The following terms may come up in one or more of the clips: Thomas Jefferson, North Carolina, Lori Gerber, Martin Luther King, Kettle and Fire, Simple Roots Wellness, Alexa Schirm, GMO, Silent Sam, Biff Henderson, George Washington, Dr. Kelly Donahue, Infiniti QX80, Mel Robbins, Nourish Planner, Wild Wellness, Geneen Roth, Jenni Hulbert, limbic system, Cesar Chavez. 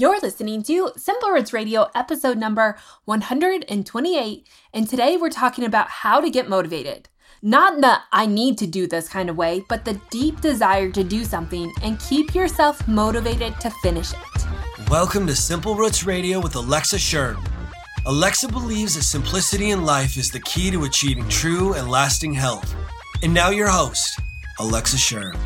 You're listening to Simple Roots Radio episode number 128, and today we're talking about how to get motivated. Not in the I need to do this kind of way, but the deep desire to do something and keep yourself motivated to finish it. Welcome to Simple Roots Radio with Alexa Schirm. Alexa believes that simplicity in life is the key to achieving true and lasting health. And now your host, Alexa Schirm.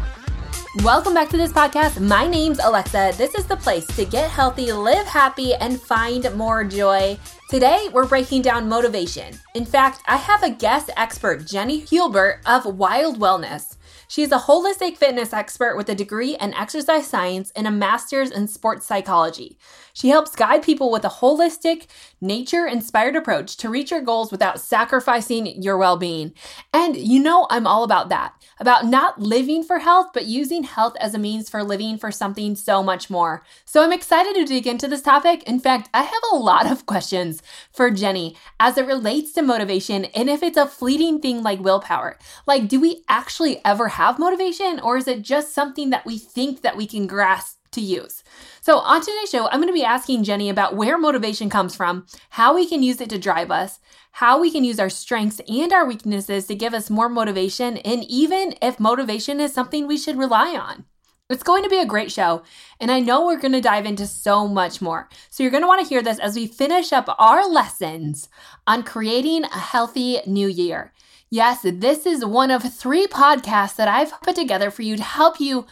Welcome back to this podcast. My name's Alexa. This is the place to get healthy, live happy, and find more joy. Today, we're breaking down motivation. In fact, I have a guest expert, Jenni Hulbert of Wild Wellness. She's a holistic fitness expert with a degree in exercise science and a master's in sports psychology. She helps guide people with a holistic, nature-inspired approach to reach your goals without sacrificing your well-being. And you know I'm all about that, about not living for health, but using health as a means for living for something so much more. So I'm excited to dig into this topic. In fact, I have a lot of questions for Jenni as it relates to motivation and if it's a fleeting thing like willpower. Like, do we actually ever have motivation, or is it just something that we think that we can grasp to use? So on today's show, I'm going to be asking Jenni about where motivation comes from, how we can use it to drive us, how we can use our strengths and our weaknesses to give us more motivation, and even if motivation is something we should rely on. It's going to be a great show, and I know we're going to dive into so much more. So you're going to want to hear this as we finish up our lessons on creating a healthy new year. Yes, this is one of 3 podcasts that I've put together for you to help you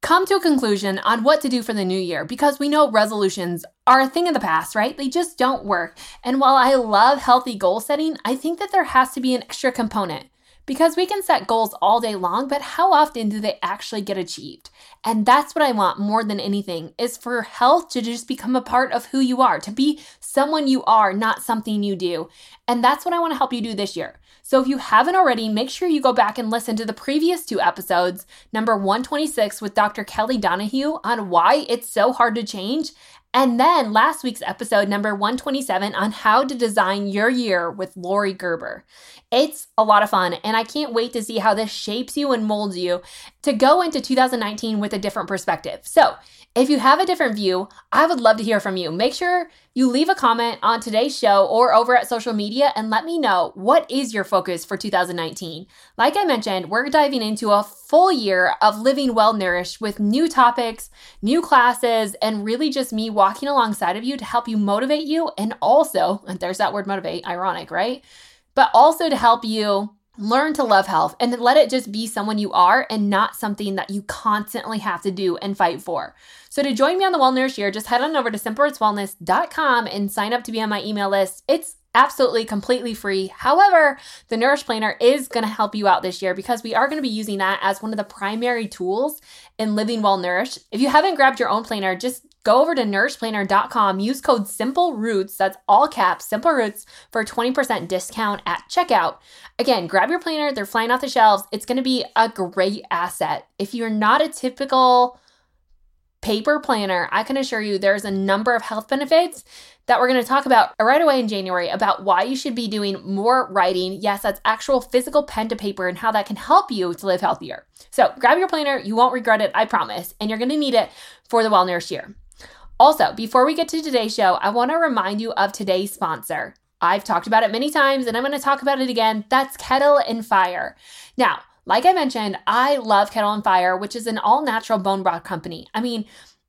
come to a conclusion on what to do for the new year, because we know resolutions are a thing of the past, right? They just don't work. And while I love healthy goal setting, I think that there has to be an extra component, because we can set goals all day long, but how often do they actually get achieved? And that's what I want more than anything, is for health to just become a part of who you are, to be someone you are, not something you do. And that's what I want to help you do this year. So if you haven't already, make sure you go back and listen to the previous 2 episodes, number 126 with Dr. Kelly Donahue on why it's so hard to change, and then last week's episode, number 127, on how to design your year with Lori Gerber. It's a lot of fun, and I can't wait to see how this shapes you and molds you to go into 2019 with a different perspective. So if you have a different view, I would love to hear from you. Make sure you leave a comment on today's show or over at social media and let me know, what is your focus for 2019? Like I mentioned, we're diving into a full year of living well-nourished with new topics, new classes, and really just me walking alongside of you to help you motivate you, and also, and there's that word motivate, ironic, right? But also to help you learn to love health and let it just be someone you are and not something that you constantly have to do and fight for. So to join me on the Wellness Year, just head on over to simplerootswellness.com and sign up to be on my email list. It's absolutely completely free. However, the Nourish Planner is going to help you out this year, because we are going to be using that as one of the primary tools in living well nourished. If you haven't grabbed your own planner, just go over to nourishplanner.com, use code SIMPLEROOTS, that's all caps, SIMPLEROOTS, for a 20% discount at checkout. Again, grab your planner. They're flying off the shelves. It's going to be a great asset. If you're not a typical paper planner, I can assure you there's a number of health benefits that we're going to talk about right away in January about why you should be doing more writing. Yes, that's actual physical pen to paper, and how that can help you to live healthier. So grab your planner. You won't regret it, I promise. And you're going to need it for the Wellness Year. Also, before we get to today's show, I want to remind you of today's sponsor. I've talked about it many times, and I'm going to talk about it again. That's Kettle and Fire. Now, like I mentioned, I love Kettle and Fire, which is an all-natural bone broth company. I mean,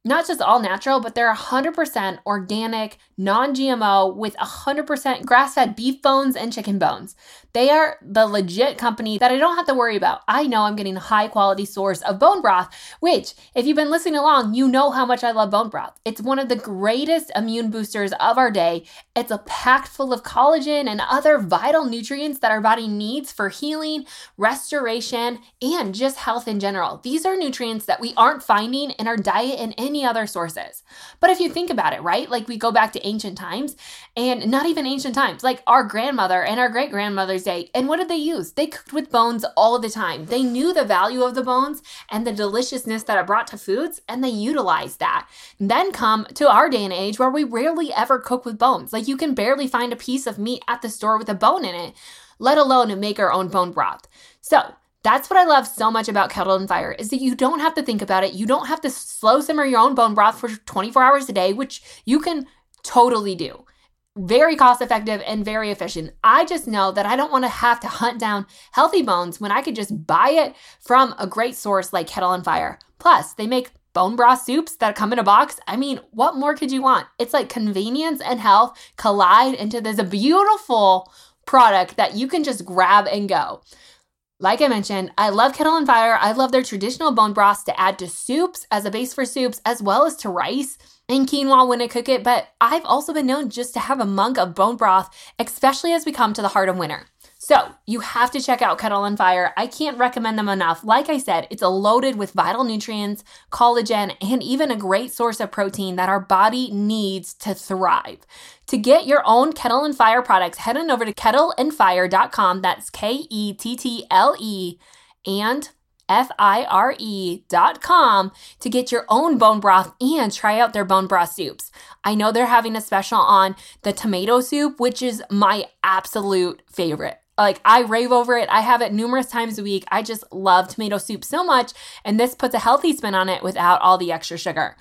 not just all-natural, but they're 100% organic, non-GMO, with 100% grass-fed beef bones and chicken bones. They are the legit company that I don't have to worry about. I know I'm getting a high-quality source of bone broth, which, if you've been listening along, you know how much I love bone broth. It's one of the greatest immune boosters of our day. It's a packed full of collagen and other vital nutrients that our body needs for healing, restoration, and just health in general. These are nutrients that we aren't finding in our diet and any other sources. But if you think about it, right? Like, we go back to ancient times, and not even ancient times, like our grandmother and our great-grandmother's day. And what did they use? They cooked with bones all the time. They knew the value of the bones and the deliciousness that it brought to foods, and they utilized that. And then come to our day and age where we rarely ever cook with bones. Like, you can barely find a piece of meat at the store with a bone in it, let alone make our own bone broth. So That's what I love so much about Kettle and Fire is that you don't have to think about it. You don't have to slow simmer your own bone broth for 24 hours a day, which you can totally do. Very cost effective and very efficient. I just know that I don't want to have to hunt down healthy bones when I could just buy it from a great source like Kettle and Fire. Plus, they make bone broth soups that come in a box. I mean, what more could you want? It's like convenience and health collide into this beautiful product that you can just grab and go. Like I mentioned, I love Kettle and Fire. I love their traditional bone broths to add to soups as a base for soups, as well as to rice and quinoa when I cook it. But I've also been known just to have a mug of bone broth, especially as we come to the heart of winter. So you have to check out Kettle and Fire. I can't recommend them enough. Like I said, it's loaded with vital nutrients, collagen, and even a great source of protein that our body needs to thrive. To get your own Kettle and Fire products, head on over to kettleandfire.com. That's Kettle and FIRE.com to get your own bone broth and try out their bone broth soups. I know they're having a special on the tomato soup, which is my absolute favorite. Like, I rave over it. I have it numerous times a week. I just love tomato soup so much, and this puts a healthy spin on it without all the extra sugar.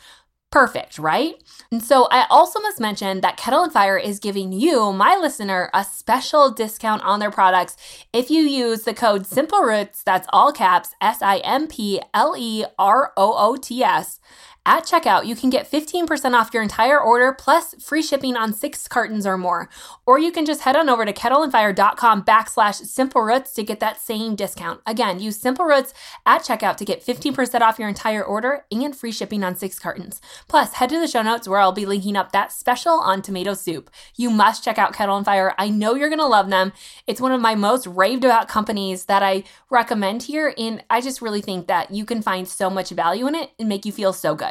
Perfect, right? And so I also must mention that Kettle and Fire is giving you, my listener, a special discount on their products if you use the code SIMPLEROOTS, that's all caps, SIMPLEROOTS, at checkout. You can get 15% off your entire order plus free shipping on 6 cartons or more. Or you can just head on over to kettleandfire.com/SimpleRoots to get that same discount. Again, use Simple Roots at checkout to get 15% off your entire order and free shipping on 6 cartons. Plus, head to the show notes where I'll be linking up that special on tomato soup. You must check out Kettle and Fire. I know you're going to love them. It's one of my most raved about companies that I recommend here, and I just really think that you can find so much value in it and make you feel so good.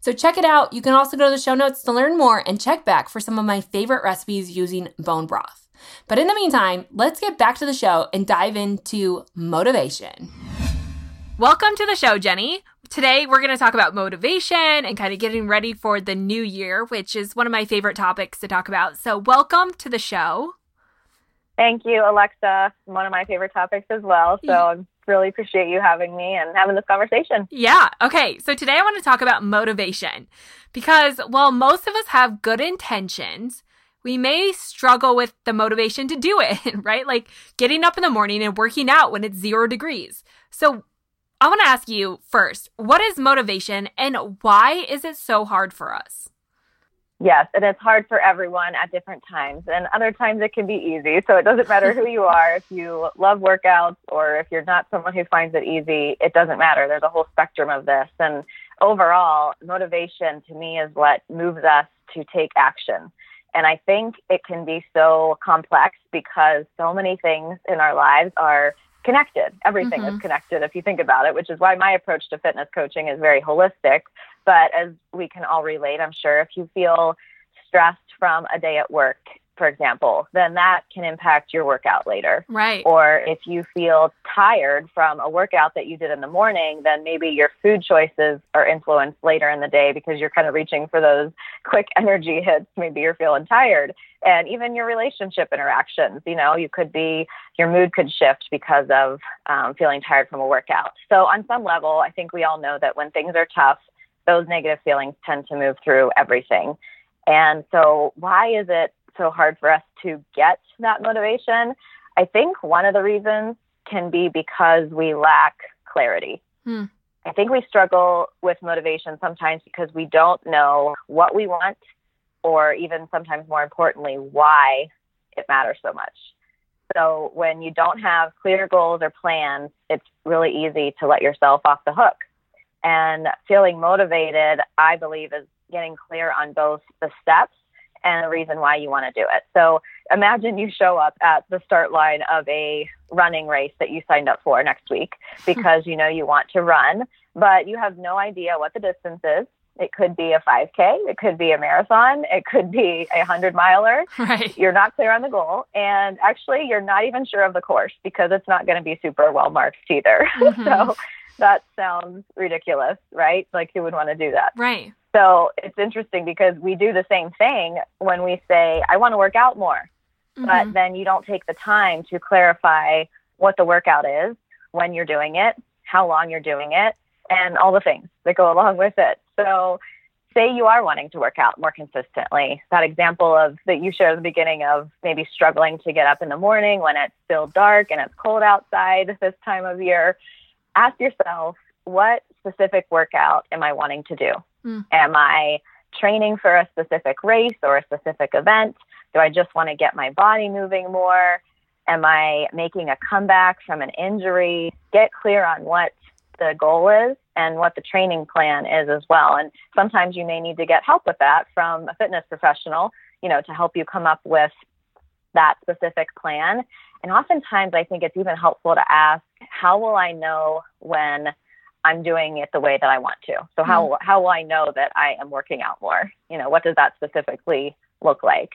So check it out. You can also go to the show notes to learn more and check back for some of my favorite recipes using bone broth. But in the meantime, let's get back to the show and dive into motivation. Welcome to the show, Jenni. Today, we're going to talk about motivation and kind of getting ready for the new year, which is one of my favorite topics to talk about. So welcome to the show. Thank you, Alexa. One of my favorite topics as well. So I'm really appreciate you having me and having this conversation. Yeah. Okay. So today I want to talk about motivation because while most of us have good intentions, we may struggle with the motivation to do it, right? Like getting up in the morning and working out when it's 0 degrees. So I want to ask you first, what is motivation and why is it so hard for us? Yes. And it's hard for everyone at different times, and other times it can be easy. So it doesn't matter who you are. If you love workouts or if you're not someone who finds it easy, it doesn't matter. There's a whole spectrum of this. And overall, motivation to me is what moves us to take action. And I think it can be so complex because so many things in our lives are connected. Everything is connected if you think about it, which is why my approach to fitness coaching is very holistic. But as we can all relate, I'm sure, if you feel stressed from a day at work, for example, then that can impact your workout later. Right. Or if you feel tired from a workout that you did in the morning, then maybe your food choices are influenced later in the day because you're kind of reaching for those quick energy hits. Maybe you're feeling tired. And even your relationship interactions, you know, you could be, your mood could shift because of feeling tired from a workout. So on some level, I think we all know that when things are tough, those negative feelings tend to move through everything. And so why is it so hard for us to get that motivation? I think one of the reasons can be because we lack clarity. I think we struggle with motivation sometimes because we don't know what we want, or even sometimes more importantly, why it matters so much. So when you don't have clear goals or plans, it's really easy to let yourself off the hook. And feeling motivated, I believe, is getting clear on both the steps and the reason why you want to do it. So imagine you show up at the start line of a running race that you signed up for next week because you know you want to run, but you have no idea what the distance is. It could be a 5K, it could be a marathon, it could be a 100-miler. Right. You're not clear on the goal, and actually you're not even sure of the course because it's not going to be super well marked either. So that sounds ridiculous, right? Like, who would want to do that? Right. So it's interesting because we do the same thing when we say, I want to work out more, but then you don't take the time to clarify what the workout is when you're doing it, how long you're doing it, and all the things that go along with it. So say you are wanting to work out more consistently. That example of that you shared at the beginning of maybe struggling to get up in the morning when it's still dark and it's cold outside this time of year. Ask yourself, what specific workout am I wanting to do? Am I training for a specific race or a specific event? Do I just want to get my body moving more? Am I making a comeback from an injury? Get clear on what the goal is and what the training plan is as well. And sometimes you may need to get help with that from a fitness professional, you know, to help you come up with that specific plan. And oftentimes I think it's even helpful to ask, how will I know when I'm doing it the way that I want to? So how will I know that I am working out more? You know, what does that specifically look like?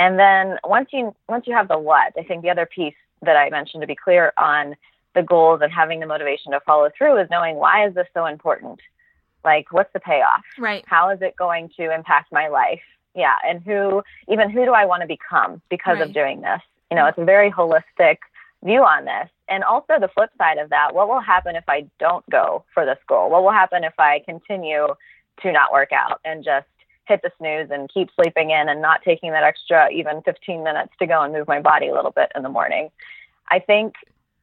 And then once you have the what, I think the other piece that I mentioned to be clear on the goals and having the motivation to follow through is knowing, why is this so important? Like, what's the payoff? Right. How is it going to impact my life? Yeah. And who do I want to become because of doing this? You know, it's a very holistic view on this. And also the flip side of that, what will happen if I don't go for this goal? What will happen if I continue to not work out and just hit the snooze and keep sleeping in and not taking that extra even 15 minutes to go and move my body a little bit in the morning? I think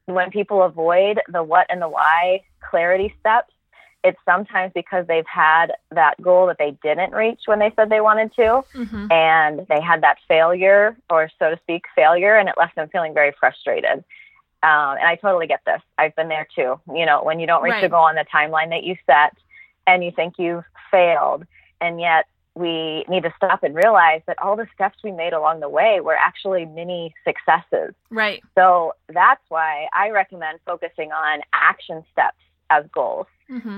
when people avoid the what and the why clarity steps, it's sometimes because they've had that goal that they didn't reach when they said they wanted to, and they had that failure, or so to speak, failure, and it left them feeling very frustrated. And I totally get this. I've been there too. You know, when you don't reach the goal on the timeline that you set and you think you've failed, and yet we need to stop and realize that all the steps we made along the way were actually mini successes. Right. So that's why I recommend focusing on action steps as goals.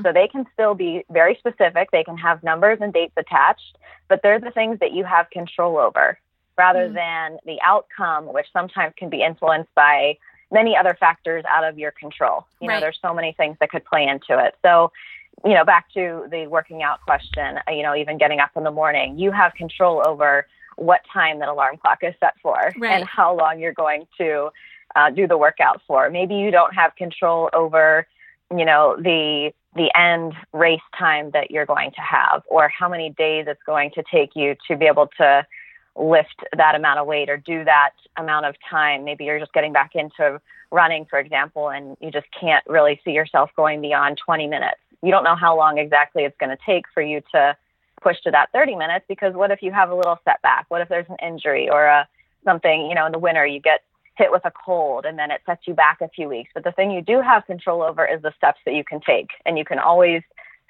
So they can still be very specific. They can have numbers and dates attached, but they're the things that you have control over rather than the outcome, which sometimes can be influenced by many other factors out of your control. You know, there's so many things that could play into it. So, you know, back to the working out question, you know, even getting up in the morning, you have control over what time that alarm clock is set for and how long you're going to do the workout for. Maybe you don't have control over, you know, the end race time that you're going to have, or how many days it's going to take you to be able to lift that amount of weight or do that amount of time. Maybe you're just getting back into running, for example, and you just can't really see yourself going beyond 20 minutes. You don't know how long exactly it's going to take for you to push to that 30 minutes, because what if you have a little setback? What if there's an injury or something, you know, in the winter you get hit with a cold and then it sets you back a few weeks. But the thing you do have control over is the steps that you can take, and you can always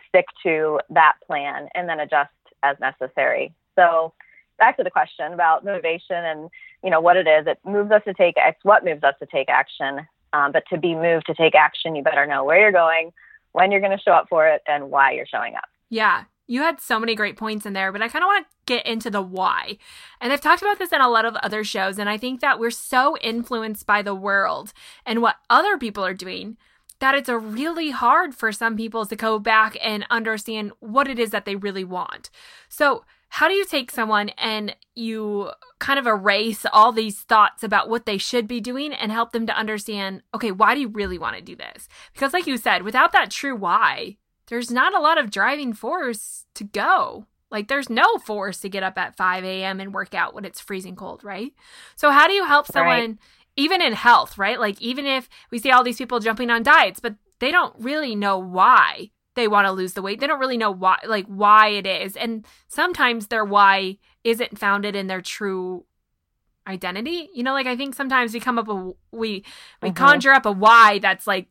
stick to that plan and then adjust as necessary. So back to the question about motivation and, you know, what it is, it's what moves us to take action. But to be moved to take action, you better know where you're going, when you're going to show up for it, and why you're showing up. Yeah. You had so many great points in there, but I kind of want to get into the why. And I've talked about this in a lot of other shows, and I think that we're so influenced by the world and what other people are doing that it's really hard for some people to go back and understand what it is that they really want. So how do you take someone and you kind of erase all these thoughts about what they should be doing and help them to understand, okay, why do you really want to do this? Because like you said, without that true why, there's not a lot of driving force to go. Like, there's no force to get up at 5 a.m. and work out when it's freezing cold, right? So how do you help someone, even in health, right? Like, even if we see all these people jumping on diets, but they don't really know why they want to lose the weight. They don't really know why, like, why it is. And sometimes their why isn't founded in their true identity. You know, like, I think sometimes we conjure up a why that's like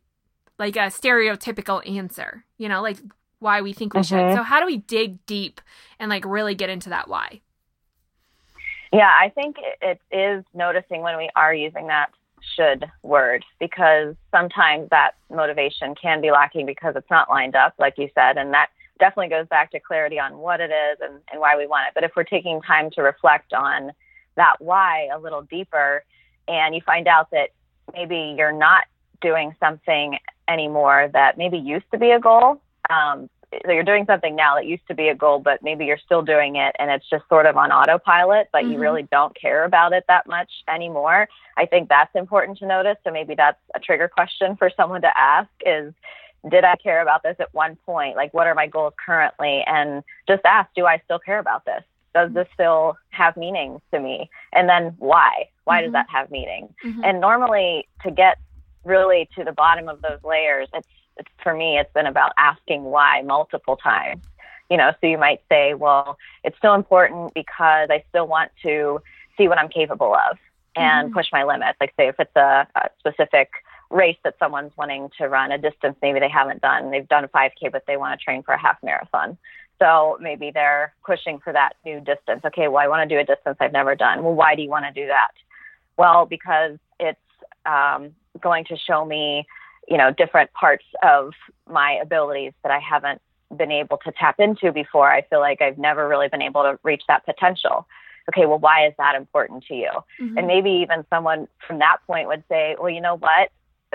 a stereotypical answer, you know, like why we think we should. So how do we dig deep and like really get into that why? Yeah, I think it is noticing when we are using that should word, because sometimes that motivation can be lacking because it's not lined up, like you said. And that definitely goes back to clarity on what it is and why we want it. But if we're taking time to reflect on that why a little deeper, and you find out that maybe you're not doing something anymore that maybe used to be a goal, that you're doing something now that used to be a goal, but maybe you're still doing it and it's just sort of on autopilot, but mm-hmm. you really don't care about it that much anymore. I think that's important to notice. So maybe that's a trigger question for someone to ask is, did I care about this at one point? Like, what are my goals currently? And just ask, do I still care about this? Does this still have meaning to me? And then why? Why mm-hmm. does that have meaning? Mm-hmm. And normally to get really to the bottom of those layers, it's for me, it's been about asking why multiple times. You know, so you might say, well, it's still important because I still want to see what I'm capable of and mm-hmm. push my limits. Like say if it's a specific race that someone's wanting to run, a distance maybe they haven't done. They've done a 5K, but they want to train for a half marathon. So maybe they're pushing for that new distance. Okay, well, I want to do a distance I've never done. Well, why do you want to do that? Well, because it's going to show me, you know, different parts of my abilities that I haven't been able to tap into before. I feel like I've never really been able to reach that potential. Okay, well, why is that important to you? Mm-hmm. And maybe even someone from that point would say, well, you know what?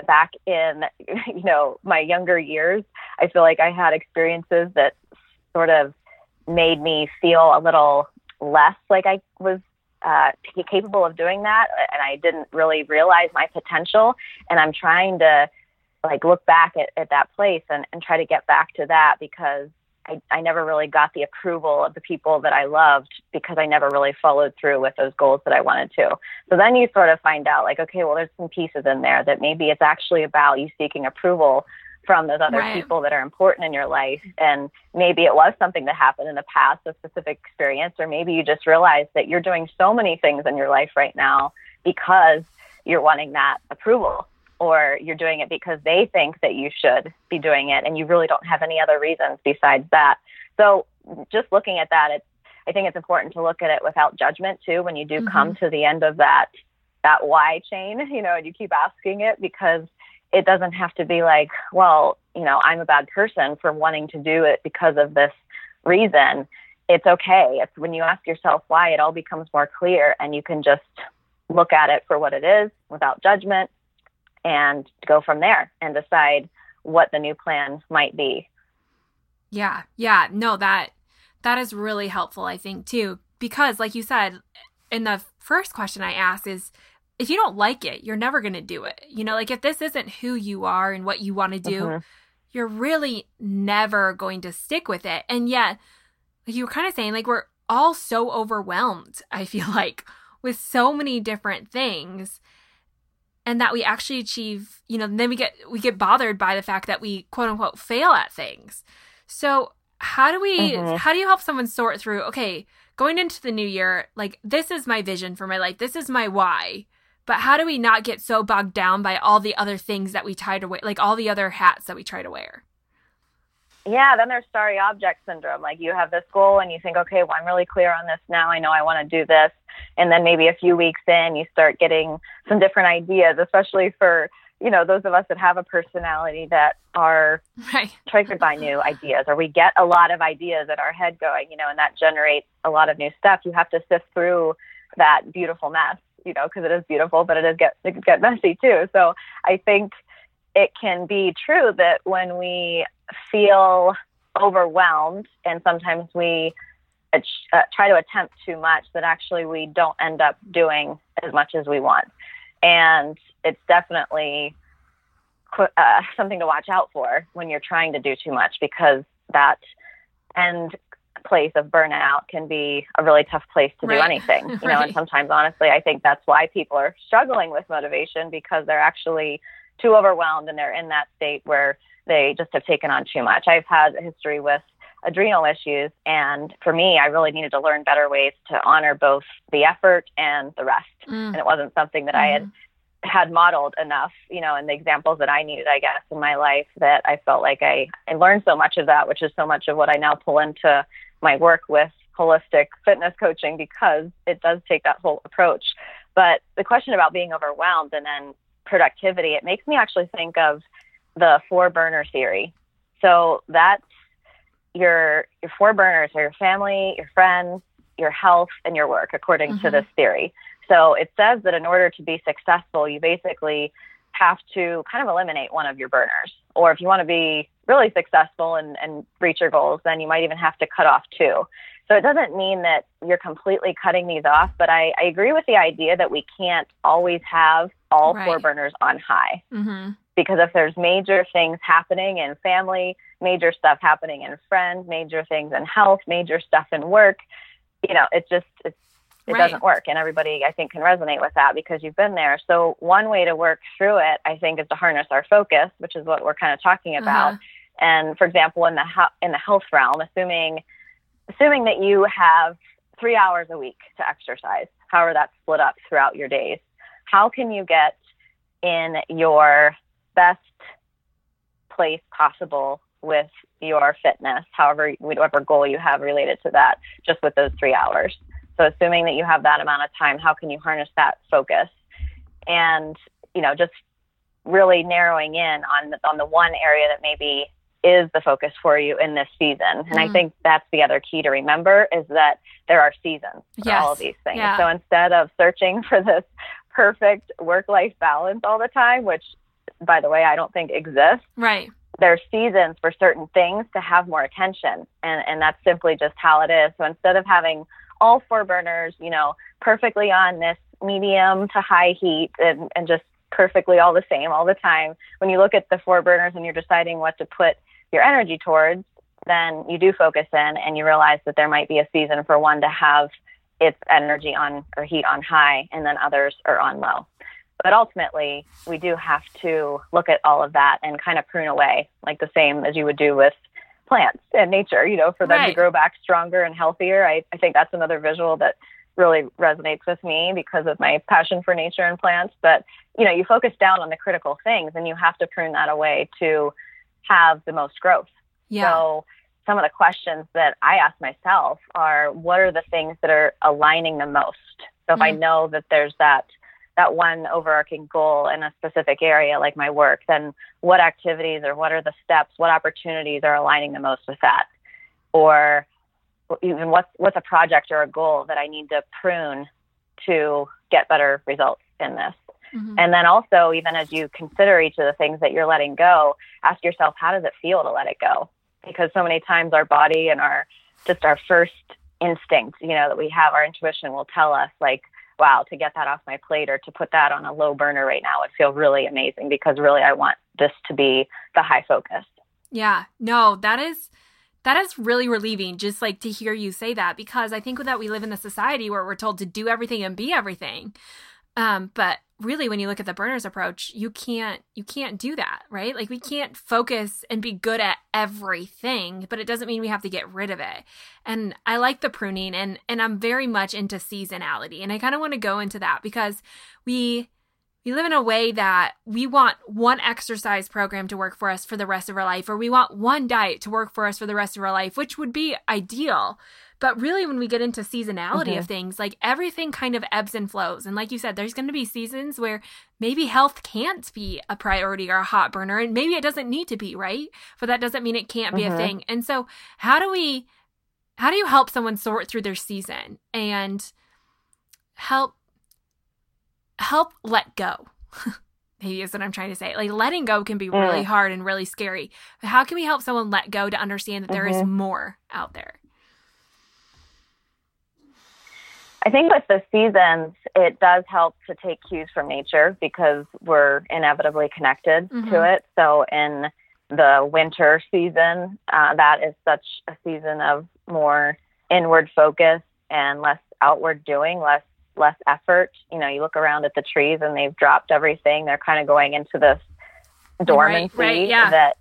Back in, you know, my younger years, I feel like I had experiences that sort of made me feel a little less like I was capable of doing that. And I didn't really realize my potential. And I'm trying to like look back at that place and try to get back to that because I never really got the approval of the people that I loved because I never really followed through with those goals that I wanted to. So then you sort of find out like, okay, well, there's some pieces in there that maybe it's actually about you seeking approval from those other right. people that are important in your life. And maybe it was something that happened in the past, a specific experience, or maybe you just realized that you're doing so many things in your life right now because you're wanting that approval. Or you're doing it because they think that you should be doing it and you really don't have any other reasons besides that. So just looking at that, I think it's important to look at it without judgment too when you do mm-hmm. come to the end of that why chain, you know, and you keep asking it because it doesn't have to be like, well, you know, I'm a bad person for wanting to do it because of this reason. It's okay. It's when you ask yourself why, it all becomes more clear and you can just look at it for what it is without judgment. And go from there and decide what the new plan might be. Yeah. Yeah. No, that is really helpful, I think, too, because like you said, in the first question I asked is, if you don't like it, you're never going to do it. You know, like if this isn't who you are and what you want to do, mm-hmm. you're really never going to stick with it. And yet, like you were kind of saying, like we're all so overwhelmed, I feel like, with so many different things. And that we actually achieve, you know, then we get bothered by the fact that we, quote unquote, fail at things. So how do you help someone sort through, okay, going into the new year, like this is my vision for my life. This is my why. But how do we not get so bogged down by all the other things that we try to wear, like all the other hats that we try to wear? Yeah, then there's starry object syndrome. Like you have this goal and you think, okay, well, I'm really clear on this now. I know I want to do this. And then maybe a few weeks in, you start getting some different ideas, especially for, you know, those of us that have a personality that are right. triggered by new ideas, or we get a lot of ideas in our head going, you know, and that generates a lot of new stuff. You have to sift through that beautiful mess, you know, because it is beautiful, but it can get messy too. So I think it can be true that when we feel overwhelmed and sometimes we try to attempt too much, that actually we don't end up doing as much as we want. And it's definitely something to watch out for when you're trying to do too much, because that end place of burnout can be a really tough place to right. do anything, you know, right. and sometimes, honestly, I think that's why people are struggling with motivation, because they're actually too overwhelmed and they're in that state where they just have taken on too much. I've had a history with adrenal issues. And for me, I really needed to learn better ways to honor both the effort and the rest. Mm. And it wasn't something that I had modeled enough, you know, and the examples that I needed, I guess, in my life, that I felt like I learned so much of that, which is so much of what I now pull into my work with holistic fitness coaching, because it does take that whole approach. But the question about being overwhelmed and then productivity, it makes me actually think of the 4-burner theory. So that's your 4 burners are your family, your friends, your health, and your work, according mm-hmm. to this theory. So it says that in order to be successful, you basically have to kind of eliminate one of your burners. Or if you want to be really successful and reach your goals, then you might even have to cut off two. So it doesn't mean that you're completely cutting these off, but I agree with the idea that we can't always have all four burners on high. Mm-hmm. Because if there's major things happening in family, major stuff happening in friends, major things in health, major stuff in work, you know, it doesn't work. And everybody, I think, can resonate with that because you've been there. So one way to work through it, I think, is to harness our focus, which is what we're kind of talking about. Uh-huh. And for example, in the health realm, assuming that you have 3 hours a week to exercise, however that's split up throughout your days, how can you get in your best place possible with your fitness, whatever goal you have related to that, just with those 3 hours? So assuming that you have that amount of time, how can you harness that focus? And, you know, just really narrowing in on the one area that maybe is the focus for you in this season. And I think that's the other key to remember, is that there are seasons for all of these things. Yeah. So instead of searching for this perfect work-life balance all the time, which, by the way, I don't think exists. Right. There's seasons for certain things to have more attention. And that's simply just how it is. So instead of having all four burners, you know, perfectly on this medium to high heat and just perfectly all the same all the time, when you look at the four burners and you're deciding what to put your energy towards, then you do focus in and you realize that there might be a season for one to have its energy on, or heat on, high, and then others are on low. But ultimately, we do have to look at all of that and kind of prune away, like the same as you would do with plants and nature, you know, for them to grow back stronger and healthier. I think that's another visual that really resonates with me because of my passion for nature and plants. But, you know, you focus down on the critical things and you have to prune that away to have the most growth. Yeah. So some of the questions that I ask myself are, what are the things that are aligning the most? So if I know that there's that one overarching goal in a specific area, like my work, then what activities or what are the steps, what opportunities are aligning the most with that? Or even what's a project or a goal that I need to prune to get better results in this? Mm-hmm. And then also, even as you consider each of the things that you're letting go, ask yourself, how does it feel to let it go? Because so many times our body and our first instinct, you know, that we have, our intuition will tell us, like, wow, to get that off my plate or to put that on a low burner right now would feel really amazing because really I want this to be the high focus. Yeah, no, that is really relieving, just like to hear you say that, because I think that we live in a society where we're told to do everything and be everything. But really, when you look at the burners approach, you can't do that, right? Like, we can't focus and be good at everything, but it doesn't mean we have to get rid of it. And I like the pruning, and I'm very much into seasonality. And I kind of want to go into that because we live in a way that we want one exercise program to work for us for the rest of our life, or we want one diet to work for us for the rest of our life, which would be ideal. But really, when we get into seasonality of things, like, everything kind of ebbs and flows. And like you said, there's going to be seasons where maybe health can't be a priority or a hot burner, and maybe it doesn't need to be, right? But that doesn't mean it can't be a thing. And so how do you help someone sort through their season and help let go? Maybe is what I'm trying to say. Like, letting go can be really hard and really scary. But how can we help someone let go to understand that there is more out there? I think with the seasons, it does help to take cues from nature because we're inevitably connected to it. So in the winter season, that is such a season of more inward focus and less outward doing, less effort. You know, you look around at the trees and they've dropped everything. They're kind of going into this dormancy that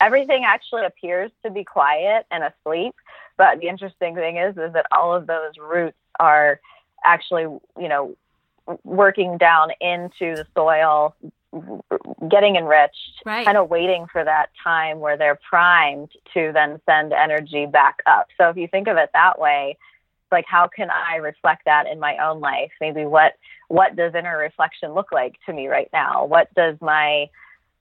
everything actually appears to be quiet and asleep. But the interesting thing is that all of those roots are actually, you know, working down into the soil, getting enriched, kind of waiting for that time where they're primed to then send energy back up. So if you think of it that way, like, how can I reflect that in my own life? Maybe what does inner reflection look like to me right now? How do my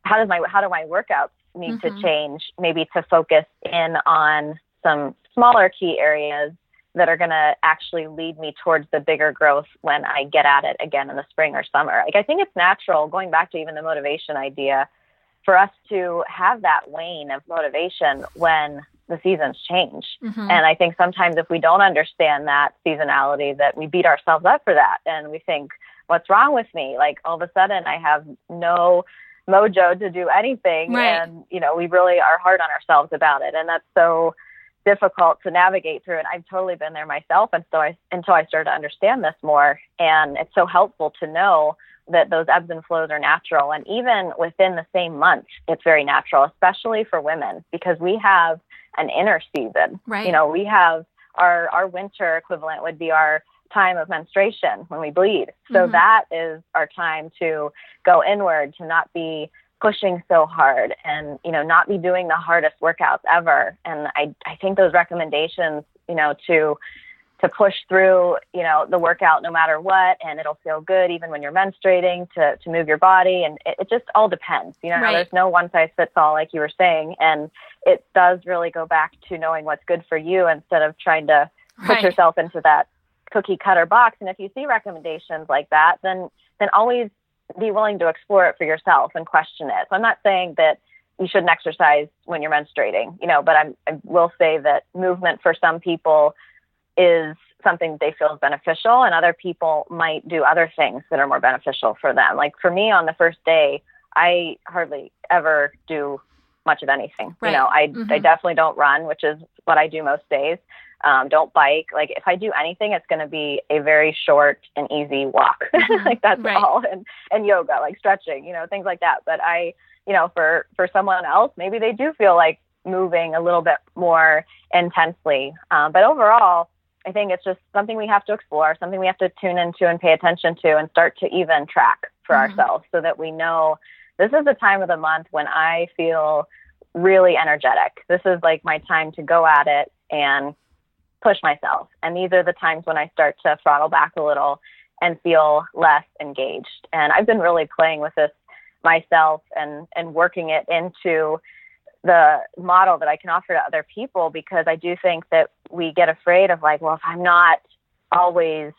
workouts need to change? Maybe to focus in on some smaller key areas that are going to actually lead me towards the bigger growth when I get at it again in the spring or summer. Like, I think it's natural, going back to even the motivation idea, for us to have that wane of motivation when the seasons change. Mm-hmm. And I think sometimes if we don't understand that seasonality, that we beat ourselves up for that. And we think, what's wrong with me? Like, all of a sudden I have no mojo to do anything. Right. And, you know, we really are hard on ourselves about it. And that's so difficult to navigate through. And I've totally been there myself. And so until I started to understand this more. And it's so helpful to know that those ebbs and flows are natural. And even within the same month, it's very natural, especially for women, because we have an inner season. Right. You know, we have our winter equivalent would be our time of menstruation when we bleed. So mm-hmm. that is our time to go inward, to not be pushing so hard and, you know, not be doing the hardest workouts ever. And I think those recommendations, you know, to push through, you know, the workout no matter what, and it'll feel good even when you're menstruating, to move your body. And it just all depends, you know, right. There's no one size fits all, like you were saying. And it does really go back to knowing what's good for you instead of trying to put right. yourself into that cookie cutter box. And if you see recommendations like that, then always be willing to explore it for yourself and question it. So I'm not saying that you shouldn't exercise when you're menstruating, you know, but I will say that movement for some people is something that they feel is beneficial, and other people might do other things that are more beneficial for them. Like for me, on the first day, I hardly ever do much of anything. Right. You know, I definitely don't run, which is what I do most days. Don't bike. Like if I do anything, it's going to be a very short and easy walk. Mm-hmm. Like that's right. all. And yoga, like stretching, you know, things like that. But I, you know, for someone else, maybe they do feel like moving a little bit more intensely. But overall, I think it's just something we have to explore, something we have to tune into and pay attention to and start to even track for mm-hmm. ourselves, so that we know this is the time of the month when I feel really energetic. This is like my time to go at it and push myself. And these are the times when I start to throttle back a little and feel less engaged. And I've been really playing with this myself and working it into the model that I can offer to other people, because I do think that we get afraid of like, well, if I'm not always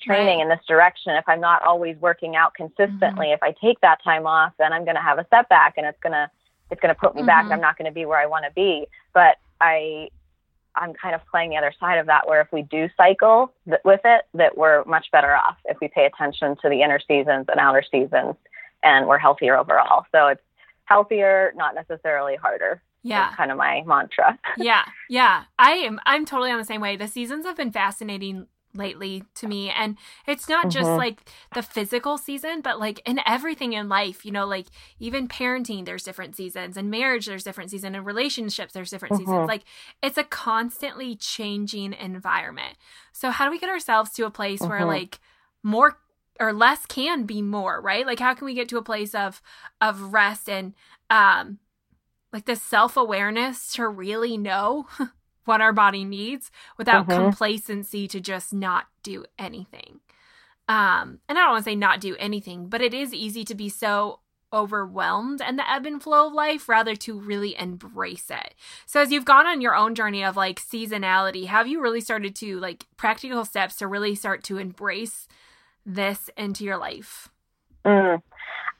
training right. in this direction, if I'm not always working out consistently, mm-hmm. if I take that time off, then I'm going to have a setback and it's going to put me mm-hmm. back. I'm not going to be where I want to be. But I'm kind of playing the other side of that, where if we do cycle with it, that we're much better off if we pay attention to the inner seasons and outer seasons, and we're healthier overall. So it's healthier, not necessarily harder. Yeah. Is kind of my mantra. Yeah. Yeah. I'm totally on the same way. The seasons have been fascinating lately to me. And it's not just mm-hmm. like the physical season, but like in everything in life, you know, like even parenting, there's different seasons, and marriage, there's different seasons, and relationships, there's different mm-hmm. seasons. Like it's a constantly changing environment. So how do we get ourselves to a place mm-hmm. where like more or less can be more, right? Like how can we get to a place of rest and like the self-awareness to really know what our body needs without mm-hmm. complacency to just not do anything. And I don't want to say not do anything, but it is easy to be so overwhelmed and the ebb and flow of life, rather to really embrace it. So as you've gone on your own journey of like seasonality, have you really started to like practical steps to really start to embrace this into your life?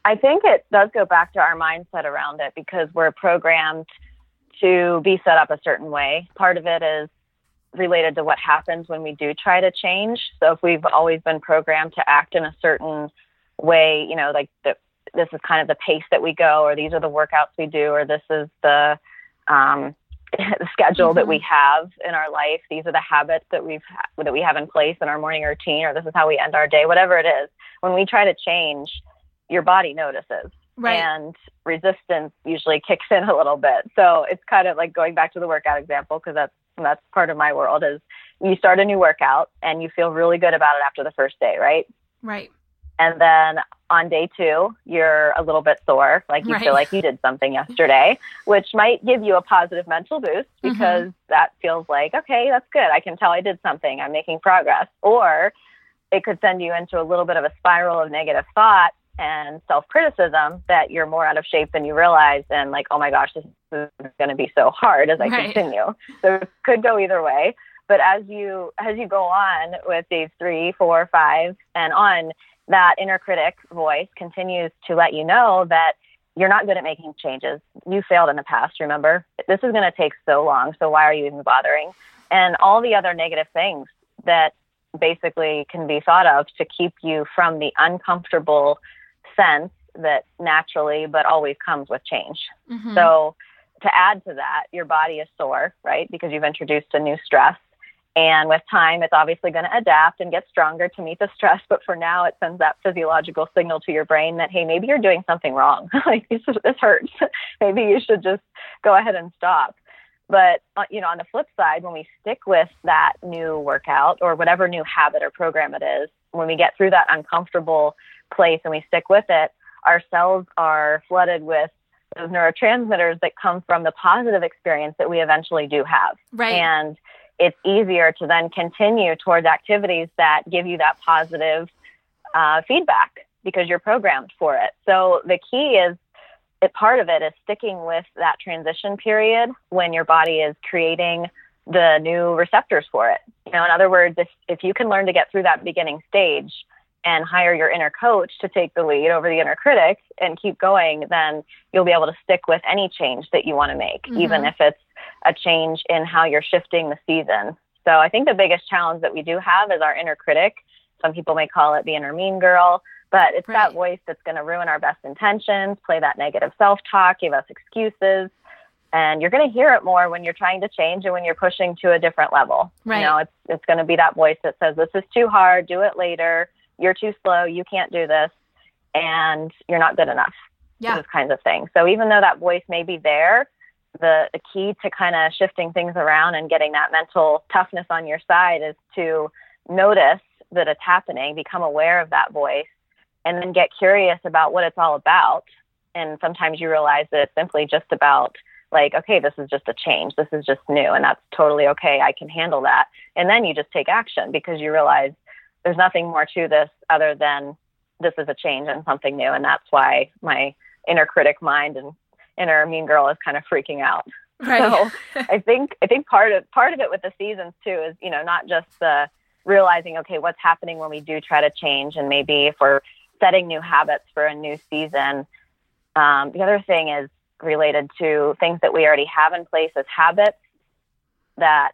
I think it does go back to our mindset around it, because we're programmed to be set up a certain way. Part of it is related to what happens when we do try to change. So if we've always been programmed to act in a certain way, you know, like this is kind of the pace that we go, or these are the workouts we do, or this is the the schedule mm-hmm. that we have in our life, these are the habits that we have in place in our morning routine, or this is how we end our day, whatever it is. When we try to change, your body notices. Right. And resistance usually kicks in a little bit. So it's kind of like going back to the workout example, because that's part of my world, is you start a new workout and you feel really good about it after the first day, right? Right. And then on day two, you're a little bit sore, like you right. feel like you did something yesterday, which might give you a positive mental boost, because mm-hmm. that feels like, okay, that's good. I can tell I did something. I'm making progress. Or it could send you into a little bit of a spiral of negative thought and self-criticism that you're more out of shape than you realize, and like, oh my gosh, this is going to be so hard as I right. continue. So it could go either way. But as you go on with days 3, 4, 5, and on, that inner critic voice continues to let you know that You're not good at making changes. You failed in the past, remember? This is going to take so long, so why are you even bothering? And all the other negative things that basically can be thought of to keep you from the uncomfortable sense that naturally but always comes with change. Mm-hmm. So to add to that, your body is sore, right? Because you've introduced a new stress. And with time, it's obviously going to adapt and get stronger to meet the stress. But for now, it sends that physiological signal to your brain that, hey, maybe you're doing something wrong. Like, this hurts. Maybe you should just go ahead and stop. But, you know, on the flip side, when we stick with that new workout or whatever new habit or program it is, when we get through that uncomfortable place and we stick with it, our cells are flooded with those neurotransmitters that come from the positive experience that we eventually do have. Right. And it's easier to then continue towards activities that give you that positive feedback because you're programmed for it. So the key is, part of it is sticking with that transition period when your body is creating the new receptors for it. You know, in other words, if you can learn to get through that beginning stage and hire your inner coach to take the lead over the inner critic and keep going, then you'll be able to stick with any change that you want to make, mm-hmm. even if it's a change in how you're shifting the season. So I think the biggest challenge that we do have is our inner critic. Some people may call it the inner mean girl, but it's right. that voice that's going to ruin our best intentions, play that negative self-talk, give us excuses. And you're going to hear it more when you're trying to change and when you're pushing to a different level. Right. You know, it's going to be that voice that says, this is too hard, do it later. You're too slow, you can't do this, and you're not good enough. Yeah. Those kinds of things. So even though that voice may be there, the key to kind of shifting things around and getting that mental toughness on your side is to notice that it's happening, become aware of that voice, and then get curious about what it's all about. And sometimes you realize that it's simply just about, like, okay, this is just a change. This is just new, and that's totally okay. I can handle that. And then you just take action because you realize there's nothing more to this other than this is a change and something new. And that's why my inner critic mind and inner mean girl is kind of freaking out. Right. So I think part of it with the seasons too is, you know, not just the realizing, okay, what's happening when we do try to change. And maybe if we're setting new habits for a new season, the other thing is related to things that we already have in place as habits that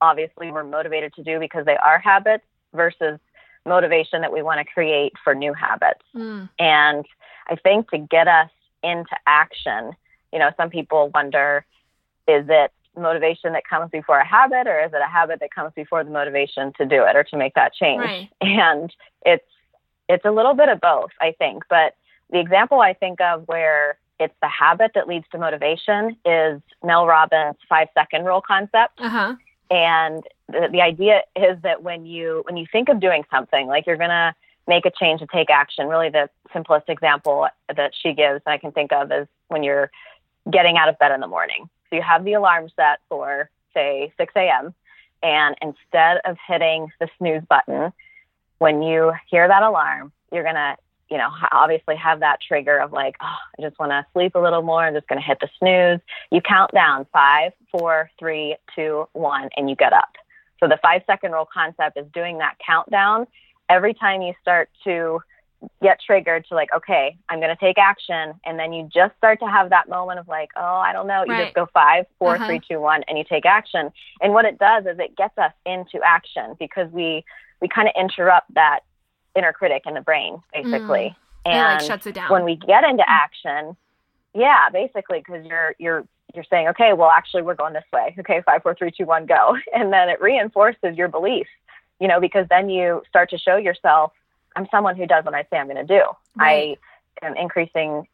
obviously we're motivated to do because they are habits, versus motivation that we want to create for new habits. Mm. And I think to get us into action, you know, some people wonder, is it motivation that comes before a habit, or is it a habit that comes before the motivation to do it or to make that change? Right. And it's a little bit of both, I think. But the example I think of where it's the habit that leads to motivation is Mel Robbins' 5-second rule concept. Uh-huh. And the idea is that when you think of doing something, like you're going to make a change and take action, really the simplest example that she gives that I can think of is when you're getting out of bed in the morning. So you have the alarm set for, say, 6 a.m. And instead of hitting the snooze button, when you hear that alarm, you're going to, you know, obviously have that trigger of like, oh, I just want to sleep a little more. I'm just going to hit the snooze. You count down 5, 4, 3, 2, 1, and you get up. So the 5-second rule concept is doing that countdown every time you start to get triggered to like, okay, I'm going to take action. And then you just start to have that moment of like, oh, I don't know. You right. just go 5, 4, uh-huh. 3, 2, 1, and you take action. And what it does is it gets us into action because we kind of interrupt that inner critic in the brain, basically. Mm. And it like shuts it down. When we get into action, yeah, basically, because you're saying, okay, well, actually, we're going this way. Okay, 5, 4, 3, 2, 1, go. And then it reinforces your belief, you know, because then you start to show yourself, I'm someone who does what I say I'm going to do. Right. I am increasing,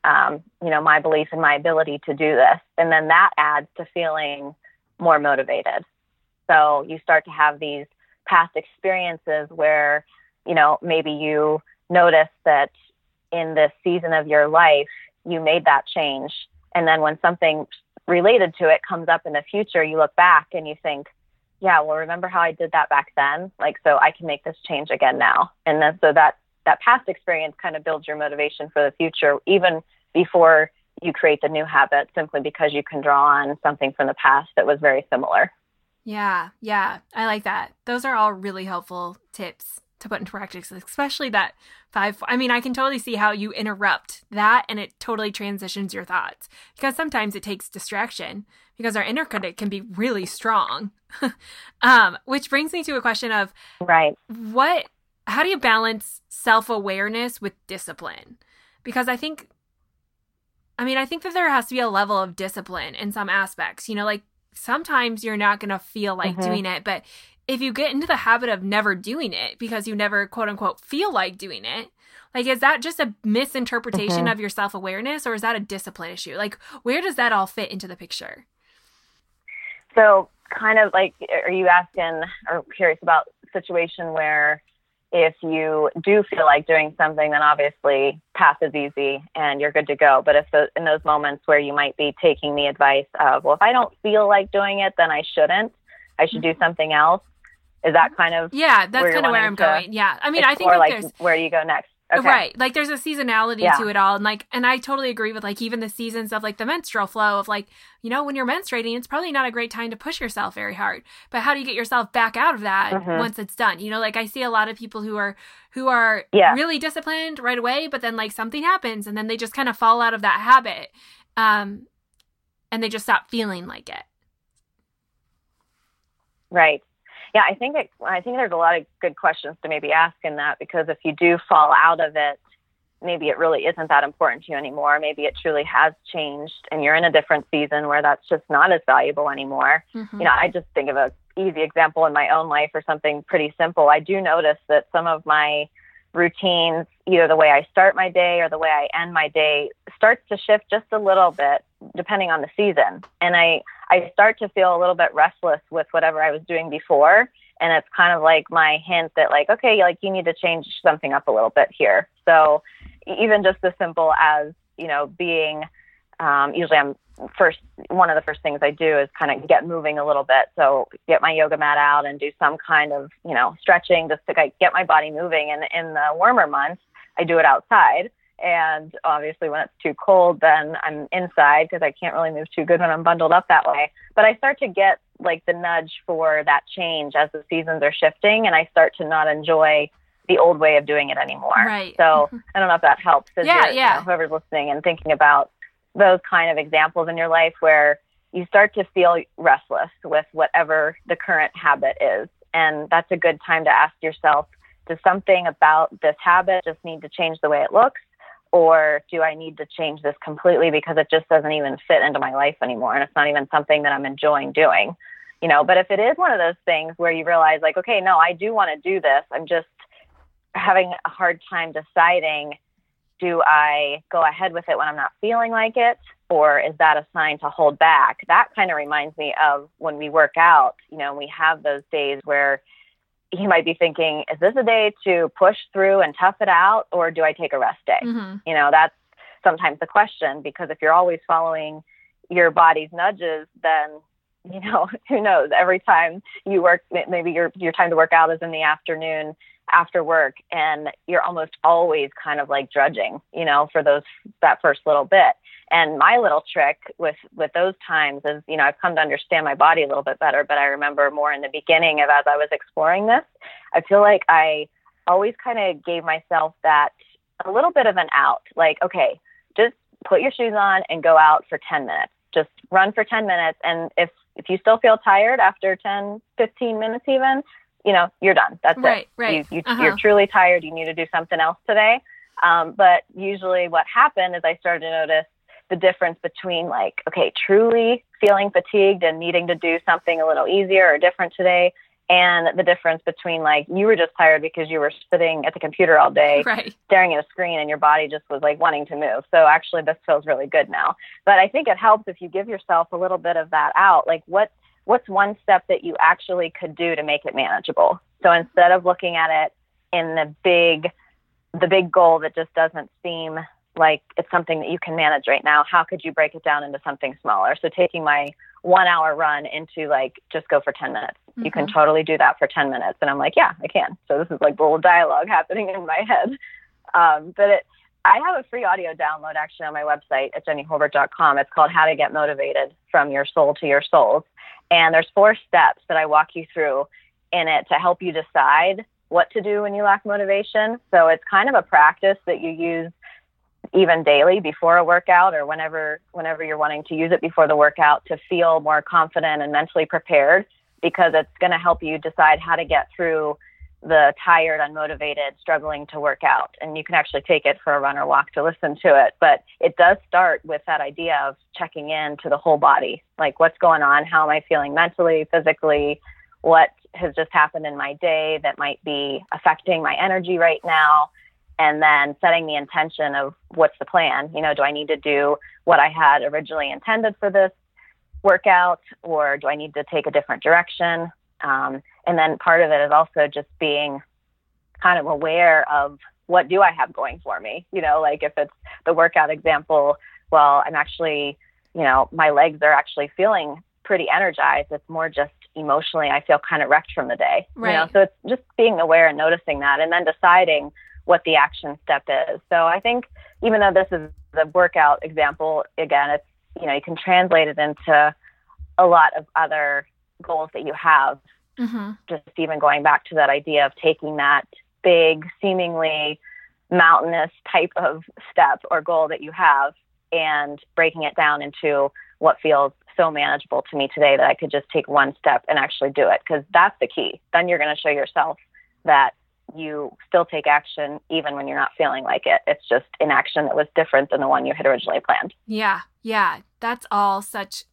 you know, my belief in my ability to do this. And then that adds to feeling more motivated. So you start to have these past experiences where, you know, maybe you notice that in this season of your life, you made that change. And then when something related to it comes up in the future, you look back and you think, yeah, well, remember how I did that back then? Like, so I can make this change again now. And then, so that past experience kind of builds your motivation for the future, even before you create the new habit, simply because you can draw on something from the past that was very similar. Yeah. I like that. Those are all really helpful tips. to put into practice, especially that five. I mean, I can totally see how you interrupt that and it totally transitions your thoughts, because sometimes it takes distraction because our inner critic can be really strong. Which brings me to a question of, how do you balance self-awareness with discipline? Because I think that there has to be a level of discipline in some aspects, you know, like sometimes you're not going to feel like doing it, but if you get into the habit of never doing it because you never, quote unquote, feel like doing it, like, is that just a misinterpretation of your self-awareness, or is that a discipline issue? Like, where does that all fit into the picture? So kind of like, are you asking or curious about a situation where if you do feel like doing something, then obviously path is easy and you're good to go. But if in those moments where you might be taking the advice of, well, if I don't feel like doing it, then I shouldn't, I should do something else. Is that kind of where I'm going? Yeah. I mean, I think like there's where you go next. Okay. Right. Like there's a seasonality to it all. And like, and I totally agree with like even the seasons of like the menstrual flow of like, you know, when you're menstruating, it's probably not a great time to push yourself very hard, but how do you get yourself back out of that once it's done? You know, like I see a lot of people who are really disciplined right away, but then like something happens and then they just kind of fall out of that habit. And they just stop feeling like it. Right. Yeah, I think there's a lot of good questions to maybe ask in that, because if you do fall out of it, maybe it really isn't that important to you anymore. Maybe it truly has changed and you're in a different season where that's just not as valuable anymore. You know, I just think of an easy example in my own life or something pretty simple. I do notice that some of my routines, either the way I start my day or the way I end my day, starts to shift just a little bit depending on the season. And I start to feel a little bit restless with whatever I was doing before. And it's kind of like my hint that like, okay, like you need to change something up a little bit here. So even just as simple as, you know, being, usually one of the first things I do is kind of get moving a little bit. So get my yoga mat out and do some kind of, you know, stretching just to get my body moving. And in the warmer months, I do it outside. And obviously when it's too cold, then I'm inside because I can't really move too good when I'm bundled up that way. But I start to get like the nudge for that change as the seasons are shifting, and I start to not enjoy the old way of doing it anymore. Right. So I don't know if that helps. You know, whoever's listening and thinking about those kind of examples in your life where you start to feel restless with whatever the current habit is. And that's a good time to ask yourself, does something about this habit just need to change the way it looks? Or do I need to change this completely because it just doesn't even fit into my life anymore? And it's not even something that I'm enjoying doing, you know. But if it is one of those things where you realize like, okay, no, I do want to do this, I'm just having a hard time deciding, do I go ahead with it when I'm not feeling like it? Or is that a sign to hold back? That kind of reminds me of when we work out, you know, we have those days where you might be thinking, is this a day to push through and tough it out, or do I take a rest day? You know, that's sometimes the question, because if you're always following your body's nudges, then, you know, who knows, every time you work, maybe your time to work out is in the afternoon after work, and you're almost always kind of like drudging, you know, for that first little bit. And my little trick with those times is, you know, I've come to understand my body a little bit better, but I remember more in the beginning of as I was exploring this, I feel like I always kind of gave myself that a little bit of an out, like, okay, just put your shoes on and go out for 10 minutes, just run for 10 minutes. And if you still feel tired after 10, 15 minutes even, you know, you're done. That's it. Right. You're truly tired. You need to do something else today. But usually what happened is I started to notice the difference between like, okay, truly feeling fatigued and needing to do something a little easier or different today, and the difference between like you were just tired because you were sitting at the computer all day, staring at a screen, and your body just was like wanting to move. So actually this feels really good now. But I think it helps if you give yourself a little bit of that out, like what's one step that you actually could do to make it manageable? So instead of looking at it in the big goal that just doesn't seem like it's something that you can manage right now, how could you break it down into something smaller? So taking my 1 hour run into like, just go for 10 minutes. You can totally do that for 10 minutes. And I'm like, yeah, I can. So this is like a little dialogue happening in my head. I have a free audio download actually on my website at JenniHulbert.com. It's called How to Get Motivated From Your Soul to Your Souls. And there's 4 steps that I walk you through in it to help you decide what to do when you lack motivation. So it's kind of a practice that you use even daily before a workout or whenever you're wanting to use it before the workout to feel more confident and mentally prepared, because it's going to help you decide how to get through the tired, unmotivated, struggling to work out. And you can actually take it for a run or walk to listen to it. But it does start with that idea of checking in to the whole body. Like, what's going on? How am I feeling mentally, physically? What has just happened in my day that might be affecting my energy right now? And then setting the intention of what's the plan? You know, do I need to do what I had originally intended for this workout, or do I need to take a different direction? And then part of it is also just being kind of aware of what do I have going for me? You know, like if it's the workout example, well, I'm actually, you know, my legs are actually feeling pretty energized. It's more just emotionally, I feel kind of wrecked from the day. Right. You know, so it's just being aware and noticing that, and then deciding what the action step is. So I think even though this is the workout example, again, it's, you know, you can translate it into a lot of other goals that you have. Mm-hmm. Just even going back to that idea of taking that big, seemingly mountainous type of step or goal that you have and breaking it down into what feels so manageable to me today that I could just take one step and actually do it. Because that's the key. Then you're going to show yourself that you still take action even when you're not feeling like it. It's just an action that was different than the one you had originally planned. Yeah. That's all such